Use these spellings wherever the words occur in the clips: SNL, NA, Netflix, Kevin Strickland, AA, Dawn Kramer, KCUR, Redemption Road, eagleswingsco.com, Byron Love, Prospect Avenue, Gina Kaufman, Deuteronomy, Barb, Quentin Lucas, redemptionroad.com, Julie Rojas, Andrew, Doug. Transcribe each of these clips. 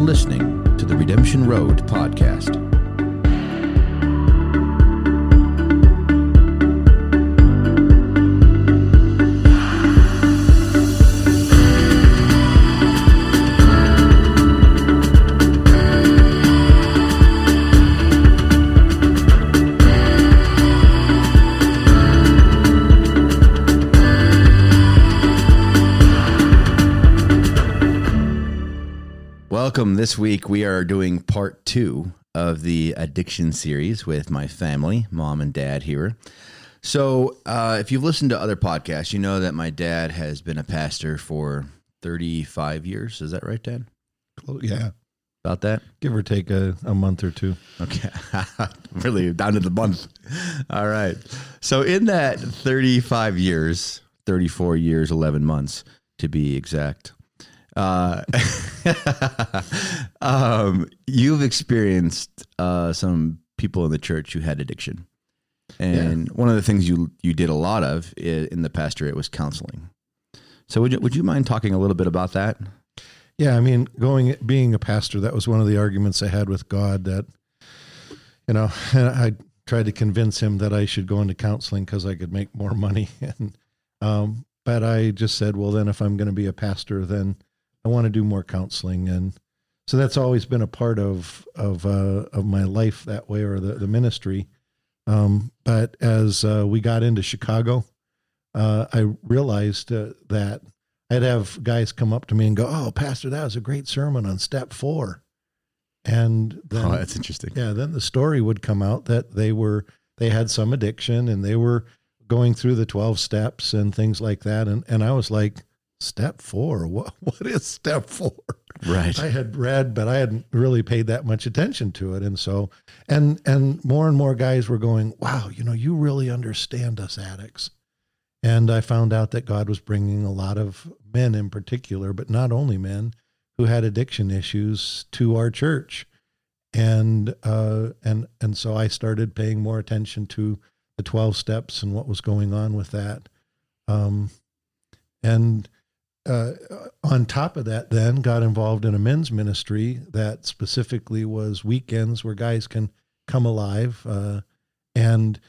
You're listening to the Redemption Road podcast. Welcome. This week we are doing part two of the addiction series with my family, mom and dad here. So if you've listened to other podcasts, you know that my dad has been a pastor for 35 years. Is that right, Dad? Yeah. About that? Give or take a month or two. Okay. Really, down to the month. All right. So in that 35 years, 34 years, 11 months to be exact, you've experienced some people in the church who had addiction, and one of the things you did a lot of in the pastorate was counseling. So would you mind talking a little bit about that? Yeah, I mean, being a pastor, that was one of the arguments I had with God, that I tried to convince him that I should go into counseling because I could make more money, and but I just said, well, then if I'm going to be a pastor, then I want to do more counseling. And so that's always been a part of my life that way, or the ministry. But as we got into Chicago, I realized that I'd have guys come up to me and go, "Oh, Pastor, that was a great sermon on step 4." And then, oh, that's interesting. Yeah. Then the story would come out that they had some addiction and they were going through the 12 steps and things like that. And I was like, "Step 4? What is step 4?" Right. I had read, but I hadn't really paid that much attention to it. And so, and more guys were going, "Wow, you really understand us addicts." And I found out that God was bringing a lot of men in particular, but not only men, who had addiction issues to our church. And so I started paying more attention to the 12 steps and what was going on with that. On top of that, then got involved in a men's ministry that specifically was weekends where guys can come alive, and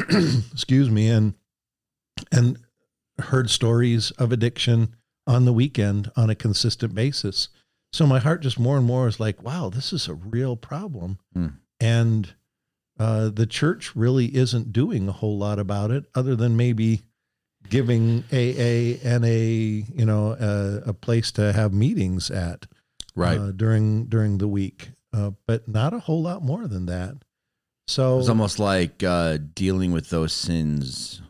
excuse me, and heard stories of addiction on the weekend on a consistent basis. So my heart just more and more is like, wow, this is a real problem. Mm. And, the church really isn't doing a whole lot about it other than maybe giving a place to have meetings at, right, during the week, but not a whole lot more than that. So it's almost like dealing with those sins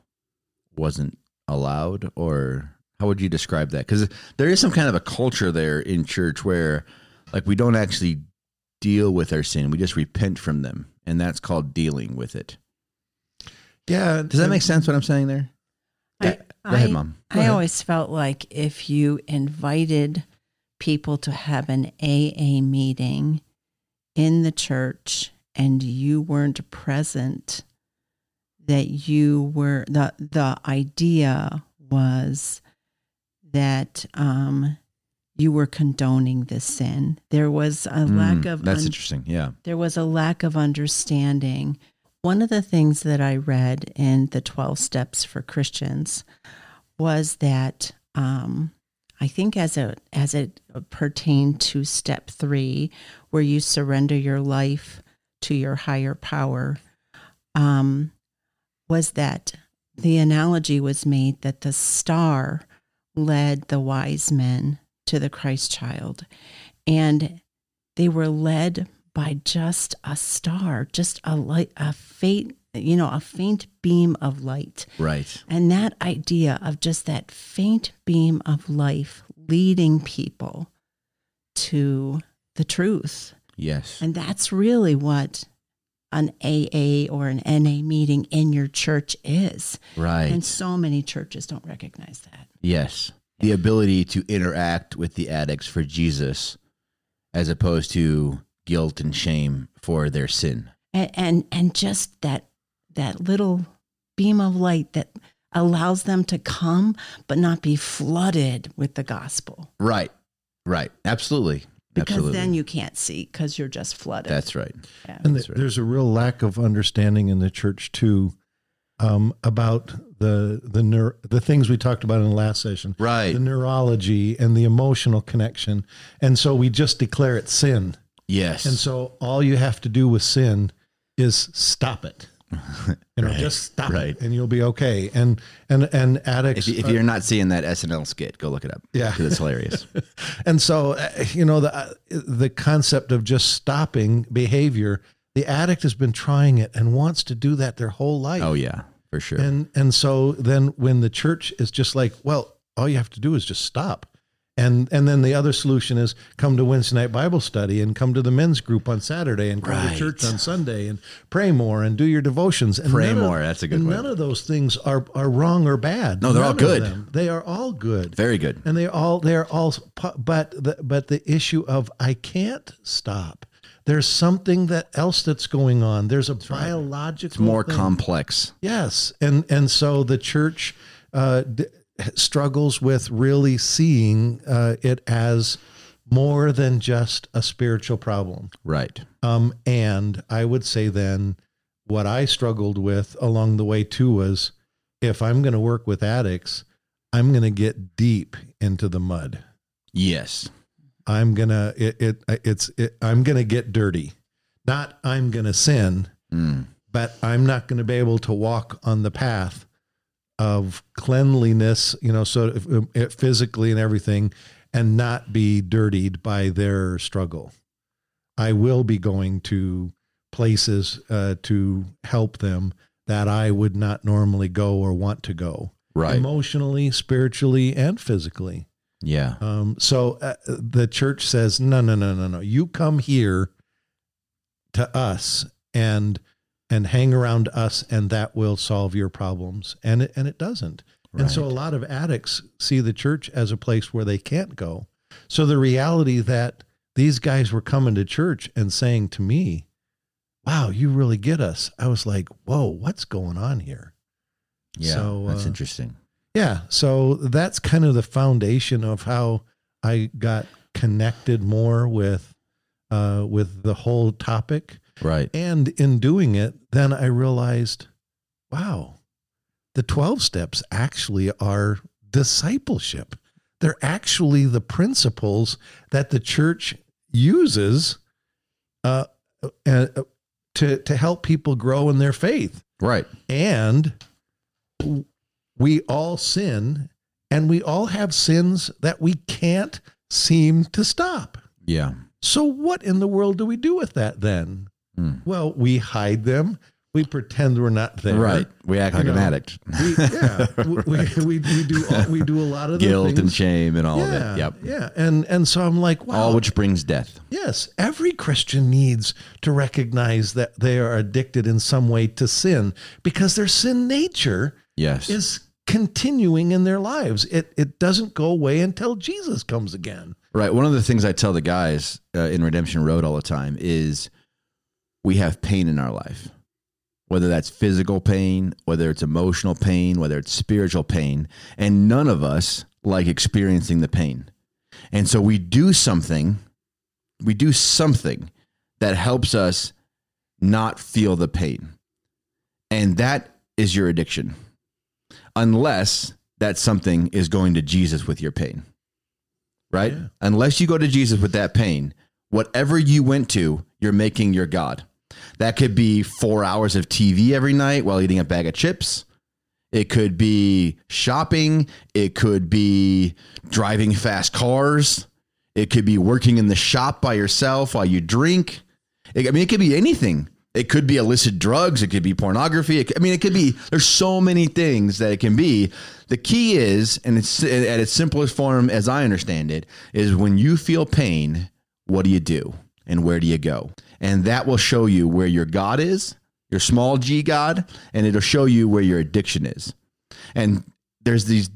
wasn't allowed, or how would you describe that? Because there is some kind of a culture there in church where, like, we don't actually deal with our sin; we just repent from them, and that's called dealing with it. Yeah, does that make sense? What I'm saying there. Go ahead, Mom. I always felt like if you invited people to have an AA meeting in the church and you weren't present, that the idea was that you were condoning this sin. There was a lack of that's interesting. Yeah, there was a lack of understanding. One of the things that I read in the 12 Steps for Christians was that I think as it pertained to step 3, where you surrender your life to your higher power, was that the analogy was made that the star led the wise men to the Christ child, and they were led by just a star, just a light, a faint beam of light. Right. And that idea of just that faint beam of life leading people to the truth. Yes. And that's really what an AA or an NA meeting in your church is. Right. And so many churches don't recognize that. Yes. The ability to interact with the addicts for Jesus as opposed to guilt and shame for their sin, and just that little beam of light that allows them to come, but not be flooded with the gospel. Right, absolutely. Because Absolutely. Then you can't see because you're just flooded. That's right. Yeah. And that's right. There's a real lack of understanding in the church too about the things we talked about in the last session. Right. The neurology and the emotional connection. And so we just declare it sin. Yes. And so all you have to do with sin is stop it. You know, right. Just stop right. it and you'll be okay. And addicts. If you're not seeing that SNL skit, go look it up. Yeah. Because it's hilarious. And so, you know, the concept of just stopping behavior, the addict has been trying it and wants to do that their whole life. Oh yeah, for sure. And so then when the church is just like, well, all you have to do is just stop. And then the other solution is come to Wednesday night Bible study and come to the men's group on Saturday and come right. to church on Sunday and pray more and do your devotions. And pray more. That's a good one. None of those things are wrong or bad. No, they're all good. They are all good. Very good. And they're all, but the issue of I can't stop. There's something that else that's going on. There's a biological It's more thing. Complex. Yes. And so the church, struggles with really seeing it as more than just a spiritual problem. Right. And I would say then what I struggled with along the way too was if I'm going to work with addicts, I'm going to get deep into the mud. Yes. I'm going to get dirty, not I'm going to sin, but I'm not going to be able to walk on the path of cleanliness, you know, so if physically and everything, and not be dirtied by their struggle. I will be going to places to help them that I would not normally go or want to go. Right. Emotionally, spiritually, and physically. Yeah. So the church says, no. You come here to us and hang around us and that will solve your problems. And it doesn't. Right. And so a lot of addicts see the church as a place where they can't go. So the reality that these guys were coming to church and saying to me, wow, you really get us. I was like, whoa, what's going on here? Yeah. So, that's interesting. Yeah. So that's kind of the foundation of how I got connected more with the whole topic. Right. And in doing it, then I realized, wow, the 12 steps actually are discipleship. They're actually the principles that the church uses to help people grow in their faith. Right. And we all sin, and we all have sins that we can't seem to stop. Yeah. So what in the world do we do with that then? Well, we hide them. We pretend we're not there. Right. We act like an addict. We do a lot of guilt things. And shame and all of it. Yep. Yeah. And so I'm like, wow. All which brings death. Yes. Every Christian needs to recognize that they are addicted in some way to sin because their sin nature is continuing in their lives. It doesn't go away until Jesus comes again. Right. One of the things I tell the guys in Redemption Road all the time is, we have pain in our life, whether that's physical pain, whether it's emotional pain, whether it's spiritual pain, and none of us like experiencing the pain. And so we do something that helps us not feel the pain. And that is your addiction, unless that something is going to Jesus with your pain, right? Yeah. Unless you go to Jesus with that pain, whatever you went to, you're making your God. That could be 4 hours of TV every night while eating a bag of chips. It could be shopping. It could be driving fast cars. It could be working in the shop by yourself while you drink. It could be anything. It could be illicit drugs. It could be pornography. There's so many things that it can be. The key is, and it's at its simplest form as I understand it, is when you feel pain, what do you do? And where do you go? And that will show you where your God is, your small g God, and it'll show you where your addiction is. And there's this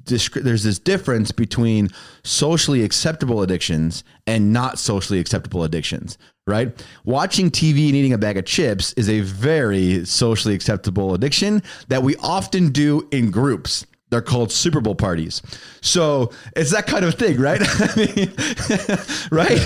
difference between socially acceptable addictions and not socially acceptable addictions, right? Watching TV and eating a bag of chips is a very socially acceptable addiction that we often do in groups. They're called Super Bowl parties. So it's that kind of thing, right? I mean, right?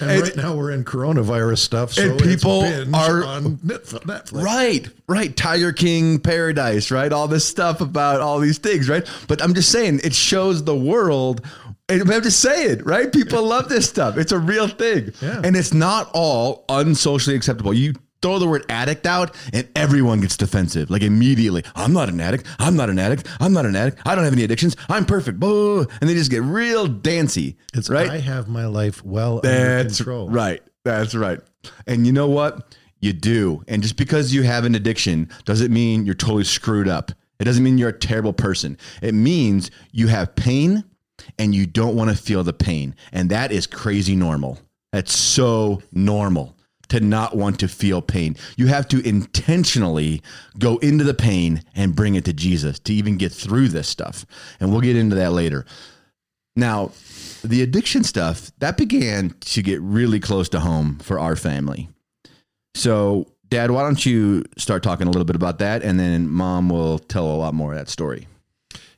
Yeah. And right now we're in coronavirus stuff. So and people are on Netflix. Right, right. Tiger King Paradise, right? All this stuff about all these things, right? But I'm just saying, it shows the world. And I'm just saying, right? People love this stuff. It's a real thing. Yeah. And it's not all unsocially acceptable. You throw the word addict out and everyone gets defensive, like immediately. I'm not an addict. I'm not an addict. I'm not an addict. I don't have any addictions. I'm perfect. Boo. And they just get real dancy. It's right. I have my life well under control. Right. That's right. And you know what? You do. And just because you have an addiction doesn't mean you're totally screwed up. It doesn't mean you're a terrible person. It means you have pain and you don't want to feel the pain. And that is crazy normal. That's so normal. To not want to feel pain. You have to intentionally go into the pain and bring it to Jesus to even get through this stuff. And we'll get into that later. Now, the addiction stuff, that began to get really close to home for our family. So, Dad, why don't you start talking a little bit about that, and then Mom will tell a lot more of that story.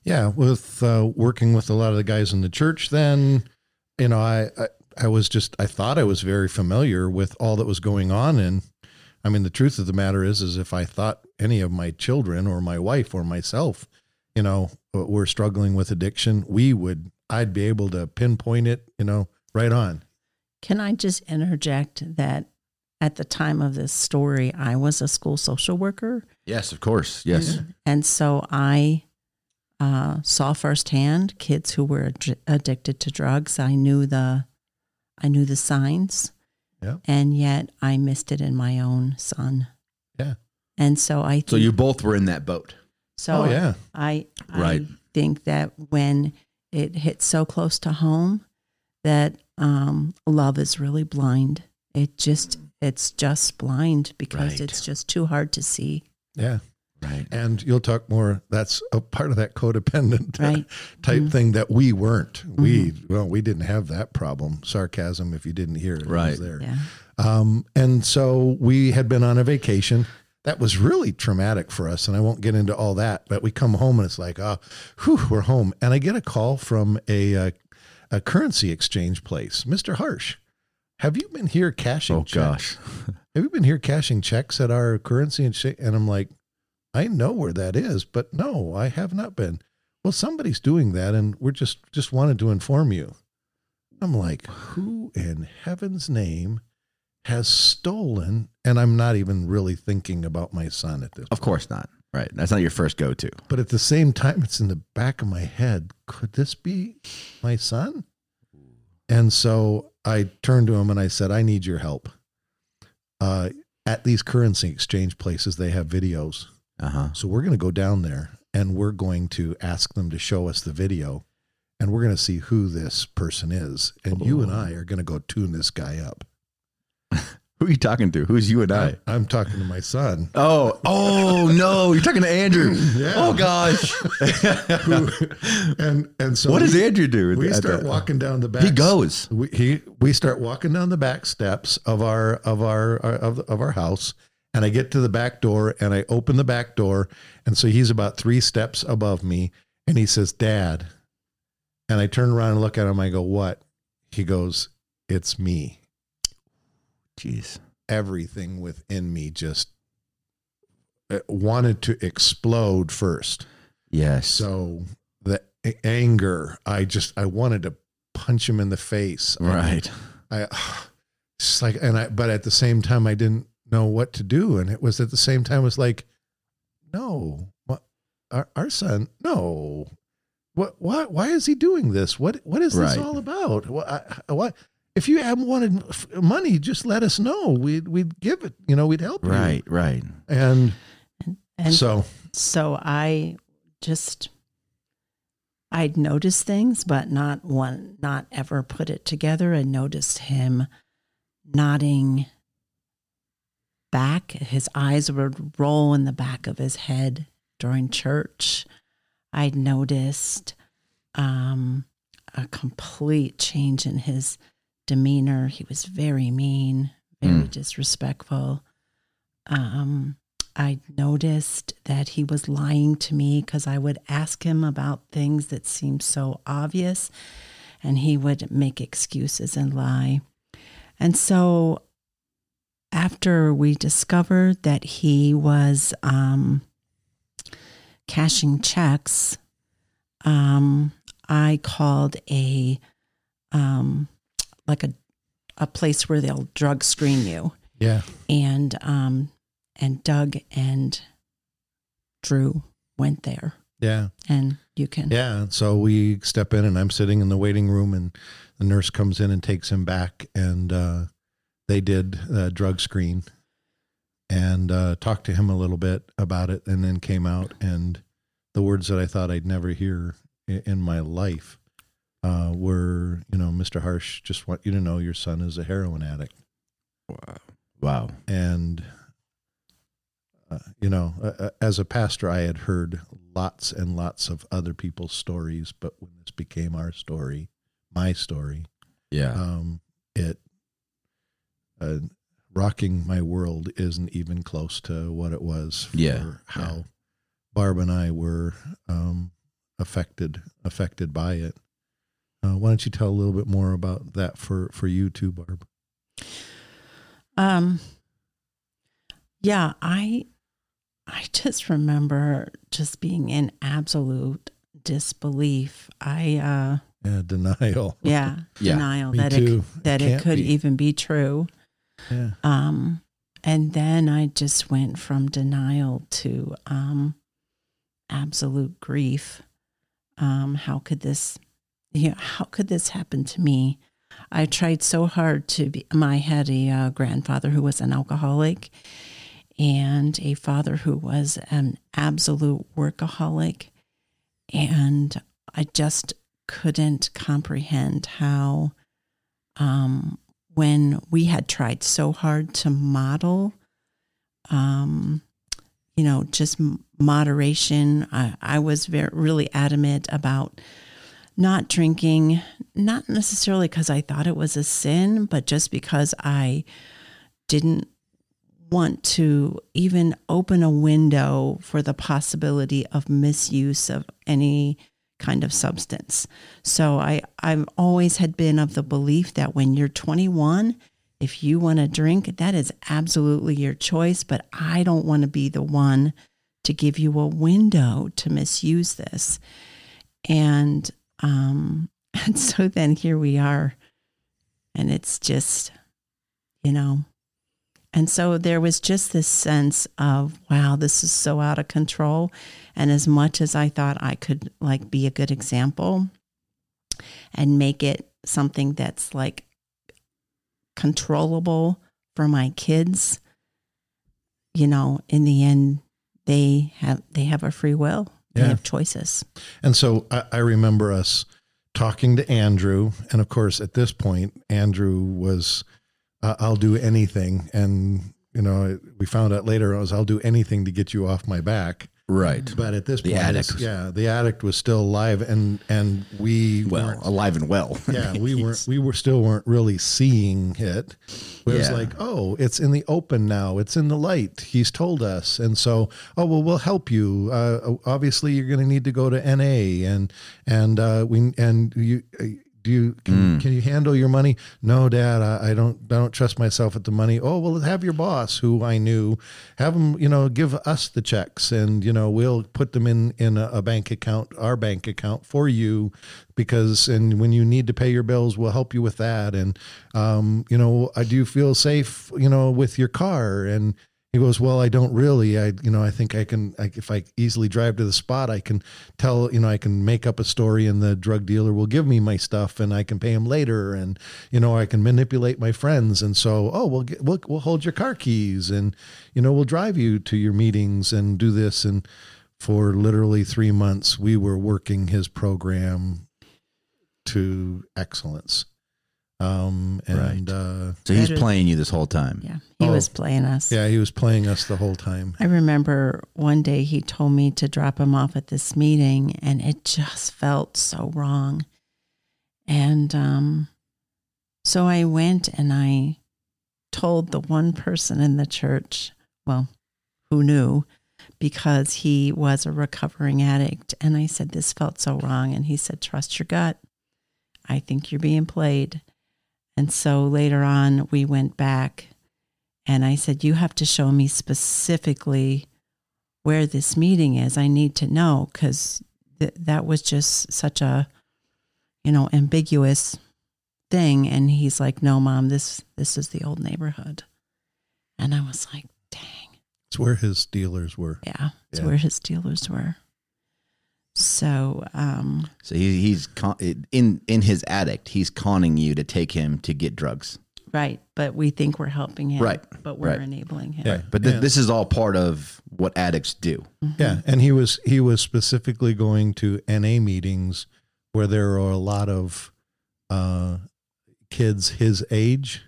Yeah, with working with a lot of the guys in the church then, you know, I thought I was very familiar with all that was going on. And I mean, the truth of the matter is if I thought any of my children or my wife or myself, you know, were struggling with addiction, I'd be able to pinpoint it, you know, right on. Can I just interject that at the time of this story, I was a school social worker? Yes, of course. Yes. And so I saw firsthand kids who were addicted to drugs. I knew the signs, yep. And yet I missed it in my own son. Yeah. And so so you both were in that boat. So I think that when it hits so close to home that love is really blind. It's just blind because it's just too hard to see. Yeah. Right. And you'll talk more. That's a part of that codependent type thing that we weren't. Mm-hmm. We didn't have that problem. Sarcasm, if you didn't hear it, it was there. Yeah. And so we had been on a vacation. That was really traumatic for us. And I won't get into all that, but we come home and it's like, we're home. And I get a call from a currency exchange place. Mr. Harsh, have you been here cashing checks? Gosh. Have you been here cashing checks at our currency? And I'm like, I know where that is, but no, I have not been. Well, somebody's doing that, and we're just wanted to inform you. I'm like, who in heaven's name has stolen? And I'm not even really thinking about my son at this point. Of course not. Right. That's not your first go-to. But at the same time, it's in the back of my head. Could this be my son? And so I turned to him and I said, I need your help. At these currency exchange places, they have videos. Uh-huh. So we're going to go down there and we're going to ask them to show us the video and we're going to see who this person is. And you and I are going to go tune this guy up. Who are you talking to? Who's you and I? I'm talking to my son. Oh no. You're talking to Andrew. Yeah. Oh gosh. and so what does Andrew do? We start walking down the back. He goes, we start walking down the back steps of our house. And I get to the back door and I open the back door. And so he's about 3 steps above me and he says, Dad. And I turn around and look at him. I go, what? He goes, it's me. Jeez. Everything within me just wanted to explode first. Yes. So the anger, I wanted to punch him in the face. Right. But at the same time, I didn't know what to do. And it was at the same time, it was like, no, what, our son, no, what, why is he doing this? What is this all about? What, if you haven't wanted money, just let us know. We'd give it, you know, we'd help you. Right. And so I'd noticed things, but not ever put it together. I noticed him nodding back. His eyes would roll in the back of his head during church. I'd noticed a complete change in his demeanor. He was very mean, very disrespectful. I noticed that he was lying to me because I would ask him about things that seemed so obvious, and he would make excuses and lie. And so after we discovered that he was cashing checks, I called a place where they'll drug screen you. Yeah. And Doug and Drew went there. Yeah. And you can. Yeah. So we step in, and I'm sitting in the waiting room, and the nurse comes in and takes him back, and they did a drug screen and talked to him a little bit about it, and then came out, and the words that I thought I'd never hear in my life were, Mr. Harsh, just want you to know your son is a heroin addict. Wow. And... as a pastor, I had heard lots and lots of other people's stories, but when this became our story, my story, it rocking my world isn't even close to what it was for how Barb and I were affected by it. Why don't you tell a little bit more about that for you too, Barb? Yeah, I just remember just being in absolute disbelief. Denial. Denial that it could even be true. Yeah. And then I just went from denial to absolute grief. How could this happen to me? I tried so hard to be. I had a grandfather who was an alcoholic, and a father who was an absolute workaholic. And I just couldn't comprehend how, when we had tried so hard to model, just moderation, I was really adamant about not drinking, not necessarily because I thought it was a sin, but just because I didn't want to even open a window for the possibility of misuse of any kind of substance. So I've always had been of the belief that when you're 21, if you want to drink, that is absolutely your choice, but I don't want to be the one to give you a window to misuse this. And so then here we are, and it's just, and so there was just this sense of, wow, this is so out of control. And as much as I thought I could be a good example and make it something that's controllable for my kids, in the end, they have a free will. Yeah. They have choices. And so I remember us talking to Andrew. And of course, at this point, Andrew was... I'll do anything. And, we found out later, I'll do anything to get you off my back. Right. But at this point, the addict was still alive and we were alive and well. Yeah. We still weren't really seeing it. It was it's in the open now. It's in the light. He's told us. And so, we'll help you. Obviously you're going to need to go to NA can you handle your money? No, Dad, I don't trust myself with the money. Oh, well, have your boss who I knew, have him, give us the checks and, we'll put them in a bank account, our bank account for you and when you need to pay your bills, we'll help you with that. And, do you feel safe, with your car? And he goes, well, I don't really, I think if I easily drive to the spot, I can tell, I can make up a story and the drug dealer will give me my stuff and I can pay him later. And, I can manipulate my friends. And so, we'll hold your car keys and, we'll drive you to your meetings and do this. And for literally 3 months, we were working his program to excellence. So he's playing you this whole time. Yeah. He was playing us. Yeah. He was playing us the whole time. I remember one day he told me to drop him off at this meeting and it just felt so wrong. And, so I went and I told the one person in the church, who knew, because he was a recovering addict. And I said, this felt so wrong. And he said, trust your gut. I think you're being played. And so later on, we went back and I said, you have to show me specifically where this meeting is. I need to know, because that was just such a, ambiguous thing. And he's like, no, Mom, this is the old neighborhood. And I was like, dang. It's where his dealers were. Yeah, it's where his dealers were. So, he's in his addict. He's conning you to take him to get drugs. Right, but we think we're helping him. Right, but we're enabling him. Yeah. But this is all part of what addicts do. Mm-hmm. Yeah, and he was specifically going to NA meetings where there are a lot of kids his age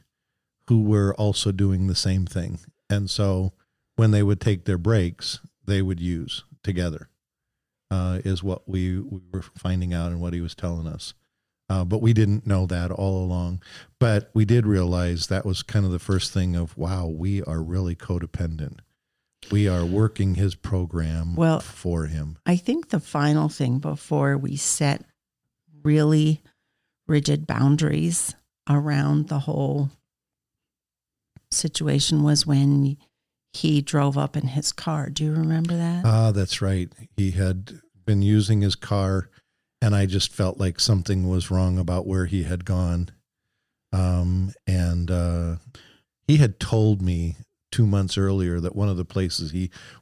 who were also doing the same thing, and so when they would take their breaks, they would use together. Is what we were finding out and what he was telling us. But we didn't know that all along. But we did realize that was kind of the first thing of, wow, we are really codependent. We are working his program for him. I think the final thing before we set really rigid boundaries around the whole situation was when he drove up in his car. Do you remember that? That's right. He had been using his car. And I just felt like something was wrong about where he had gone. He had told me 2 months earlier that one of the places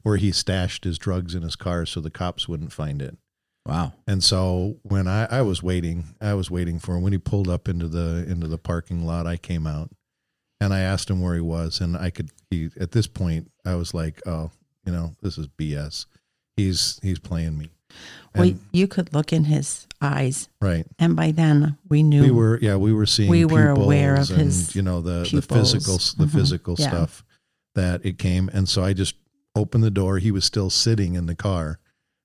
where he stashed his drugs in his car so the cops wouldn't find it. Wow. And so when I was waiting for him. When he pulled up into the parking lot, I came out and I asked him where he was. And at this point I was like, oh, this is BS. He's playing me. Well, you could look in his eyes, right? And by then we knew we were seeing. We were aware of his, the physical stuff that it came. And so I just opened the door. He was still sitting in the car,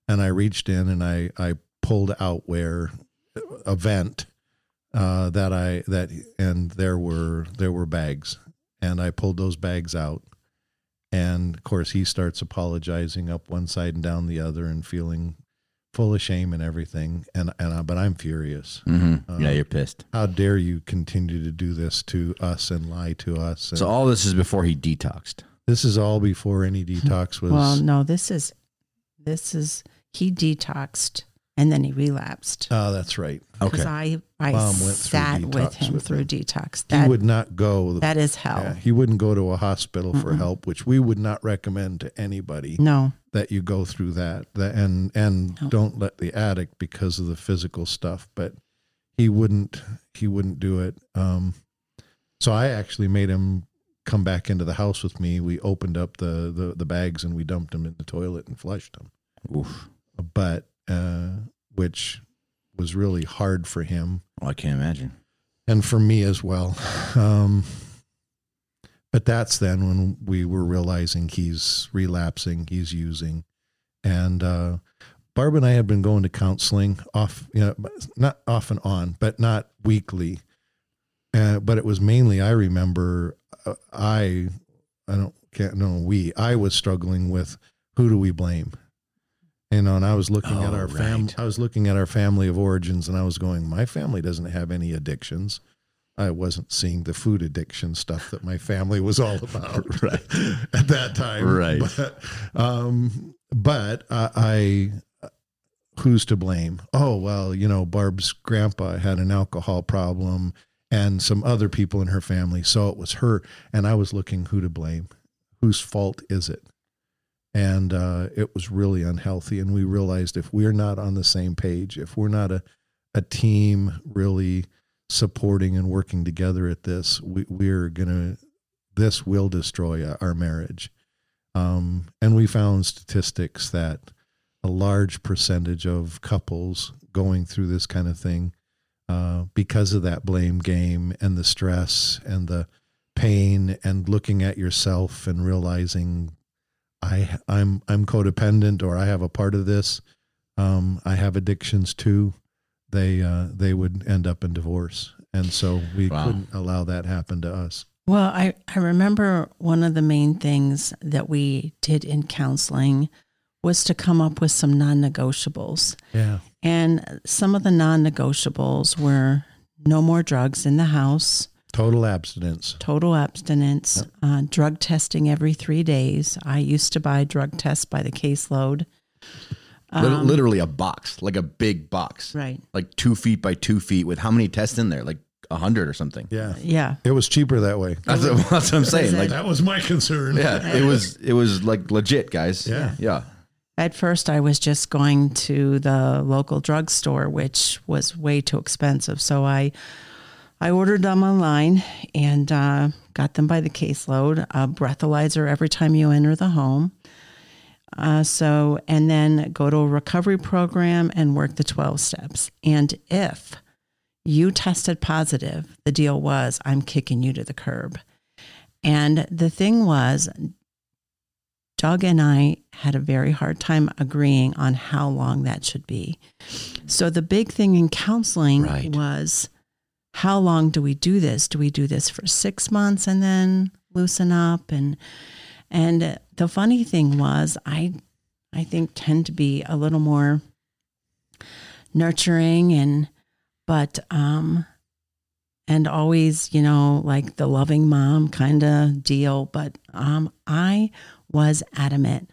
and I reached in and I pulled out where a vent and there were bags, and I pulled those bags out. And of course, he starts apologizing up one side and down the other, and feeling full of shame and everything, but I'm furious. Mm-hmm. You're pissed. How dare you continue to do this to us and lie to us? So all this is before he detoxed. This is all before any detox was. Well, no, this is he detoxed and then he relapsed. Oh, that's right. Okay. Because I sat with him through detox. He would not go. That is hell. Yeah, he wouldn't go to a hospital for help, which we would not recommend to anybody. No. That you go through that and don't let the addict because of the physical stuff, but he wouldn't do it. So I actually made him come back into the house with me. We opened up the bags and we dumped them in the toilet and flushed them. Oof. But which was really hard for him. Well, I can't imagine. And for me as well. But that's then when we were realizing he's relapsing, he's using. And Barb and I had been going to counseling not off and on, but not weekly. But it was mainly, I remember, I was struggling with who do we blame? And I was looking at our family. I was looking at our family of origins, and I was going, my family doesn't have any addictions. I wasn't seeing the food addiction stuff that my family was all about right. at that time. Right. But who's to blame? Oh, well, Barb's grandpa had an alcohol problem and some other people in her family. So it was her. And I was looking who to blame. Whose fault is it? And it was really unhealthy. And we realized if we're not on the same page, if we're not a team really supporting and working together at this, this will destroy our marriage. And we found statistics that a large percentage of couples going through this kind of thing because of that blame game and the stress and the pain and looking at yourself and realizing I'm codependent, or I have a part of this. I have addictions too. They would end up in divorce. And so we couldn't allow that happen to us. Well, I remember one of the main things that we did in counseling was to come up with some non-negotiables. Yeah. And some of the non-negotiables were no more drugs in the house. Total abstinence. Total abstinence. Yep. Drug testing every 3 days. I used to buy drug tests by the caseload. Literally a box, like a big box. Right. Like 2 feet by 2 feet with how many tests in there? Like 100 or something. Yeah. Yeah. It was cheaper that way. That's what I'm saying. Like, that was my concern. Yeah. It was like legit, guys. Yeah. Yeah. At first, I was just going to the local drugstore, which was way too expensive. So I ordered them online and got them by the caseload. A breathalyzer every time you enter the home. And then go to a recovery program and work the 12 steps. And if you tested positive, the deal was, I'm kicking you to the curb. And the thing was, Doug and I had a very hard time agreeing on how long that should be. So the big thing in counseling was, how long do we do this? Do we do this for 6 months and then loosen up? And the funny thing was, I think tend to be a little more nurturing and always, like the loving mom kind of deal. But I was adamant,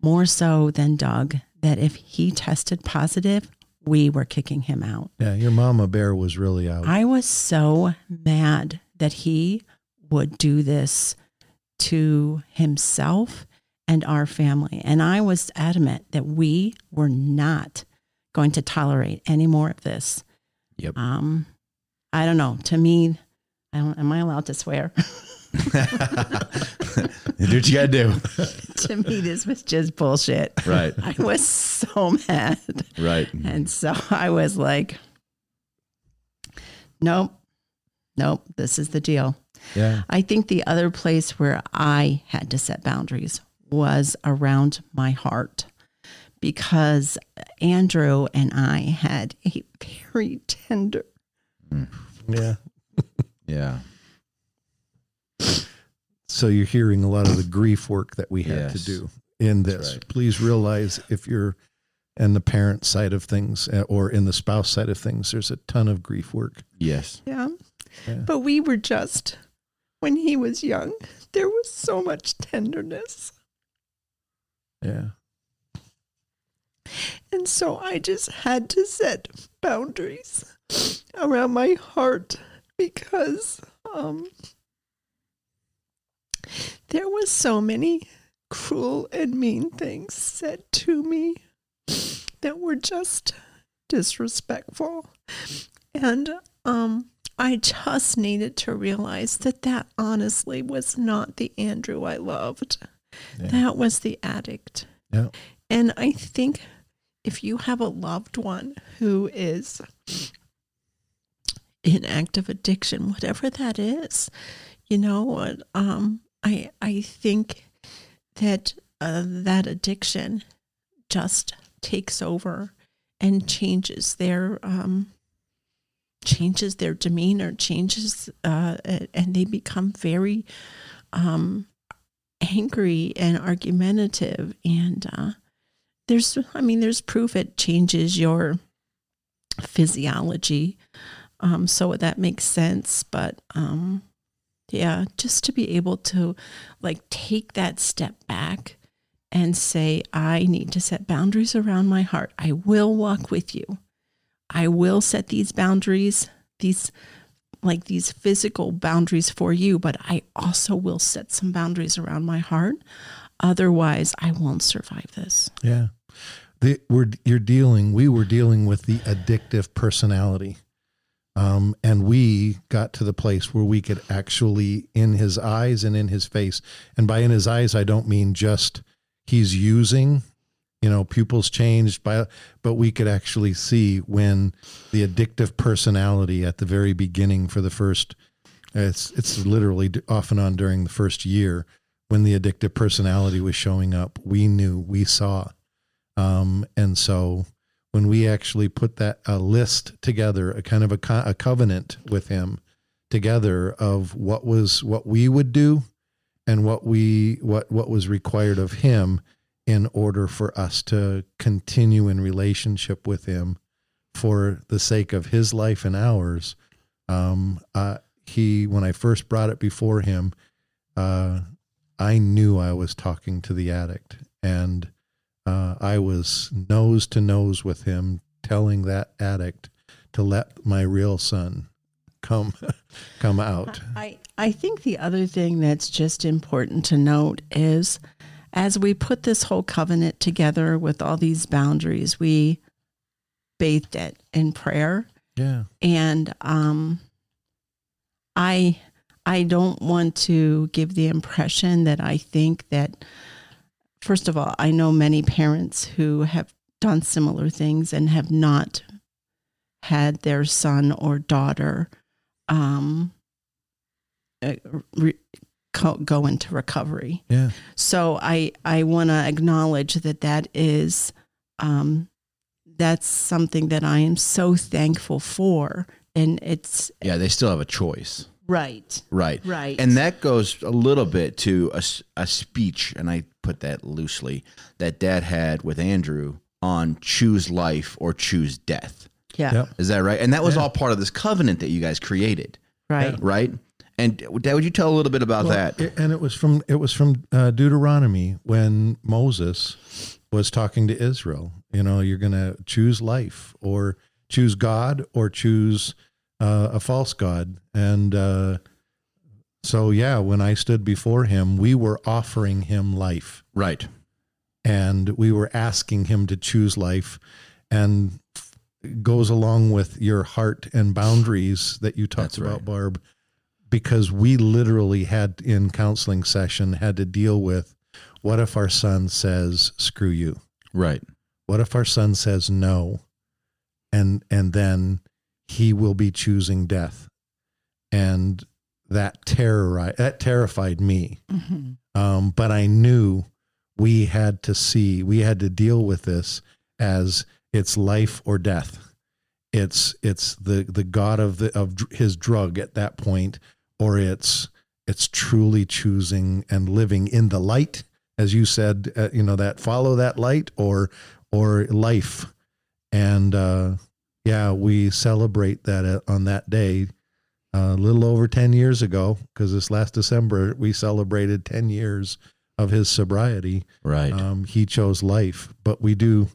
more so than Doug, that if he tested positive, we were kicking him out. Yeah, your mama bear was really out. I was so mad that he would do this to himself and our family. And I was adamant that we were not going to tolerate any more of this. Yep. I don't know. To me, am I allowed to swear? Do what you gotta do. To me, this was just bullshit. Right. I was so mad. Right. And so I was like, nope, this is the deal. Yeah. I think the other place where I had to set boundaries was around my heart, because Andrew and I had a very tender. Yeah. Yeah. So you're hearing a lot of the grief work that we had to do in this. Right. Please realize if you're in the parent side of things or in the spouse side of things, there's a ton of grief work. Yes. Yeah. Yeah. But we were just, when he was young, there was so much tenderness. Yeah. And so I just had to set boundaries around my heart, because there was so many cruel and mean things said to me that were just disrespectful. And I just needed to realize that honestly was not the Andrew I loved. Yeah. That was the addict. Yeah. And I think if you have a loved one who is in active addiction, whatever that is, I think that that addiction just takes over and changes their demeanor, and they become very angry and argumentative. And there's proof it changes your physiology. So that makes sense. But yeah, just to be able to take that step back and say, I need to set boundaries around my heart. I will walk with you. I will set these boundaries, these physical boundaries for you, but I also will set some boundaries around my heart. Otherwise, I won't survive this. Yeah. We were dealing with the addictive personality. And we got to the place where we could actually, in his eyes and in his face, and by in his eyes, I don't mean just he's using, pupils changed, but we could actually see when the addictive personality at the very beginning for the first, it's literally off and on during the first year, when the addictive personality was showing up, we knew, we saw. And so when we actually put a list together, a covenant with him together of what we would do and what was required of him in order for us to continue in relationship with him for the sake of his life and ours. When I first brought it before him, I knew I was talking to the addict, and I was nose to nose with him, telling that addict to let my real son come out. I think the other thing that's just important to note is, as we put this whole covenant together with all these boundaries, we bathed it in prayer. Yeah. And I don't want to give the impression that I think that, first of all, I know many parents who have done similar things and have not had their son or daughter go into recovery. Yeah. So I want to acknowledge that is, that's something that I am so thankful for. And it's... Yeah, they still have a choice. Right. And that goes a little bit to a speech, and I put that loosely, that Dad had with Andrew on choose life or choose death. Yeah. Yep. Is that right? And that was all part of this covenant that you guys created. Right. Yeah. Right? And Dad, would you tell a little bit about that? It was from Deuteronomy, when Moses was talking to Israel. You know, you're going to choose life or choose God or choose... a false god. And when I stood before him, we were offering him life. Right. And we were asking him to choose life, and goes along with your heart and boundaries that you talked about, Barb, because we literally had in counseling session had to deal with, what if our son says, screw you? Right. What if our son says no? And then he will be choosing death. And that terrified me. Mm-hmm. But I knew we had to deal with this as it's life or death. It's the God of his drug at that point, or it's truly choosing and living in the light, as you said, that follow that light or life. And, yeah, we celebrate that on that day, a little over 10 years ago, because this last December, we celebrated 10 years of his sobriety. Right. He chose life, but we do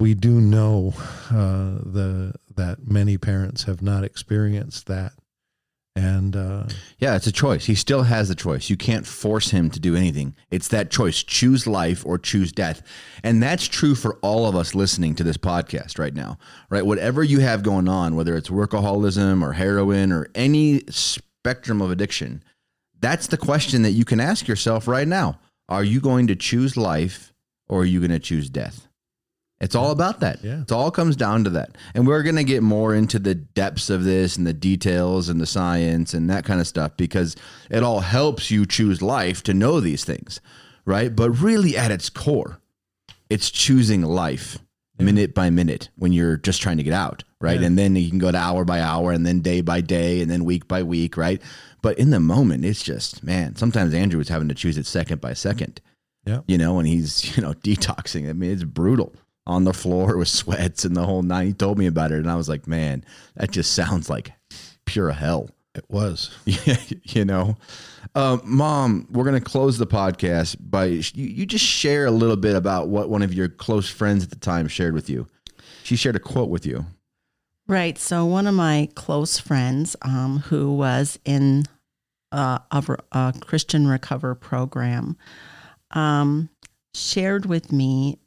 know that many parents have not experienced that. And it's a choice. He still has a choice. You can't force him to do anything. It's that choice. Choose life or choose death. And that's true for all of us listening to this podcast right now, right? Whatever you have going on, whether it's workaholism or heroin or any spectrum of addiction, that's the question that you can ask yourself right now. Are you going to choose life, or are you going to choose death? It's all about that. Yeah. It all comes down to that. And we're going to get more into the depths of this and the details and the science and that kind of stuff, because it all helps you choose life to know these things, right? But really at its core, it's choosing life minute by minute when you're just trying to get out, right? Yeah. And then you can go to hour by hour, and then day by day, and then week by week, right? But in the moment, it's just, man, sometimes Andrew was having to choose it second by second, and he's, detoxing. I mean, it's brutal. On the floor with sweats and the whole night. He told me about it, and I was like, man, that just sounds like pure hell. It was. Mom, we're going to close the podcast by you just share a little bit about what one of your close friends at the time shared with you. She shared a quote with you. Right. So one of my close friends who was in a Christian Recover program shared with me,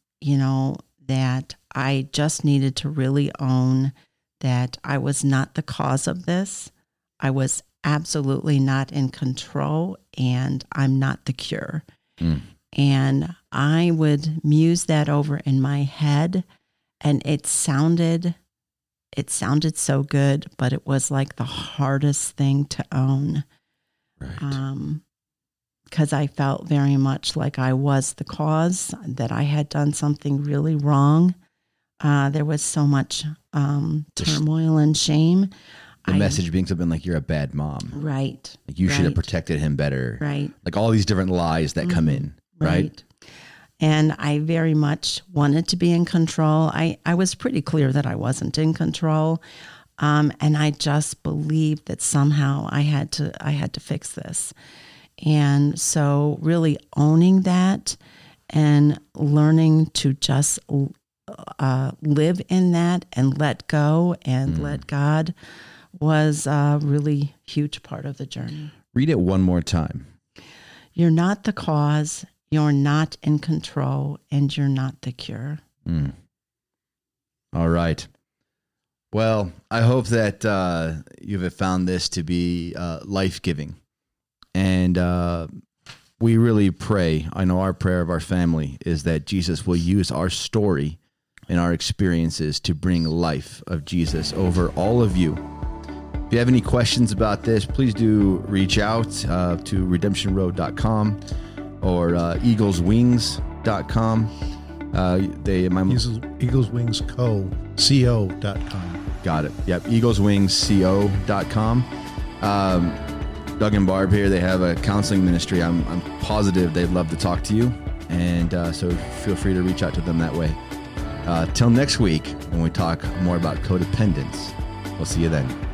that I just needed to really own that I was not the cause of this. I was absolutely not in control, and I'm not the cure. Mm. And I would muse that over in my head, and it sounded so good, but it was like the hardest thing to own. Right. Because I felt very much like I was the cause, that I had done something really wrong. There was so much turmoil and shame. The message being something like, you're a bad mom. Right. Like you should have protected him better. Right. Like all these different lies that come in. Right. And I very much wanted to be in control. I was pretty clear that I wasn't in control. And I just believed that somehow I had to fix this. And so really owning that and learning to just live in that and let go and let God was a really huge part of the journey. Read it one more time. You're not the cause, you're not in control, and you're not the cure. Mm. All right. Well, I hope that you've found this to be life-giving. And we really pray. I know our prayer of our family is that Jesus will use our story and our experiences to bring life of Jesus over all of you. If you have any questions about this, please do reach out to redemptionroad.com or eagleswings.com. eagleswingsco.com. Got it. Yep. eagleswingsco.com. Doug and Barb here, they have a counseling ministry. I'm positive they'd love to talk to you. And so feel free to reach out to them that way. Till next week when we talk more about codependence. We'll see you then.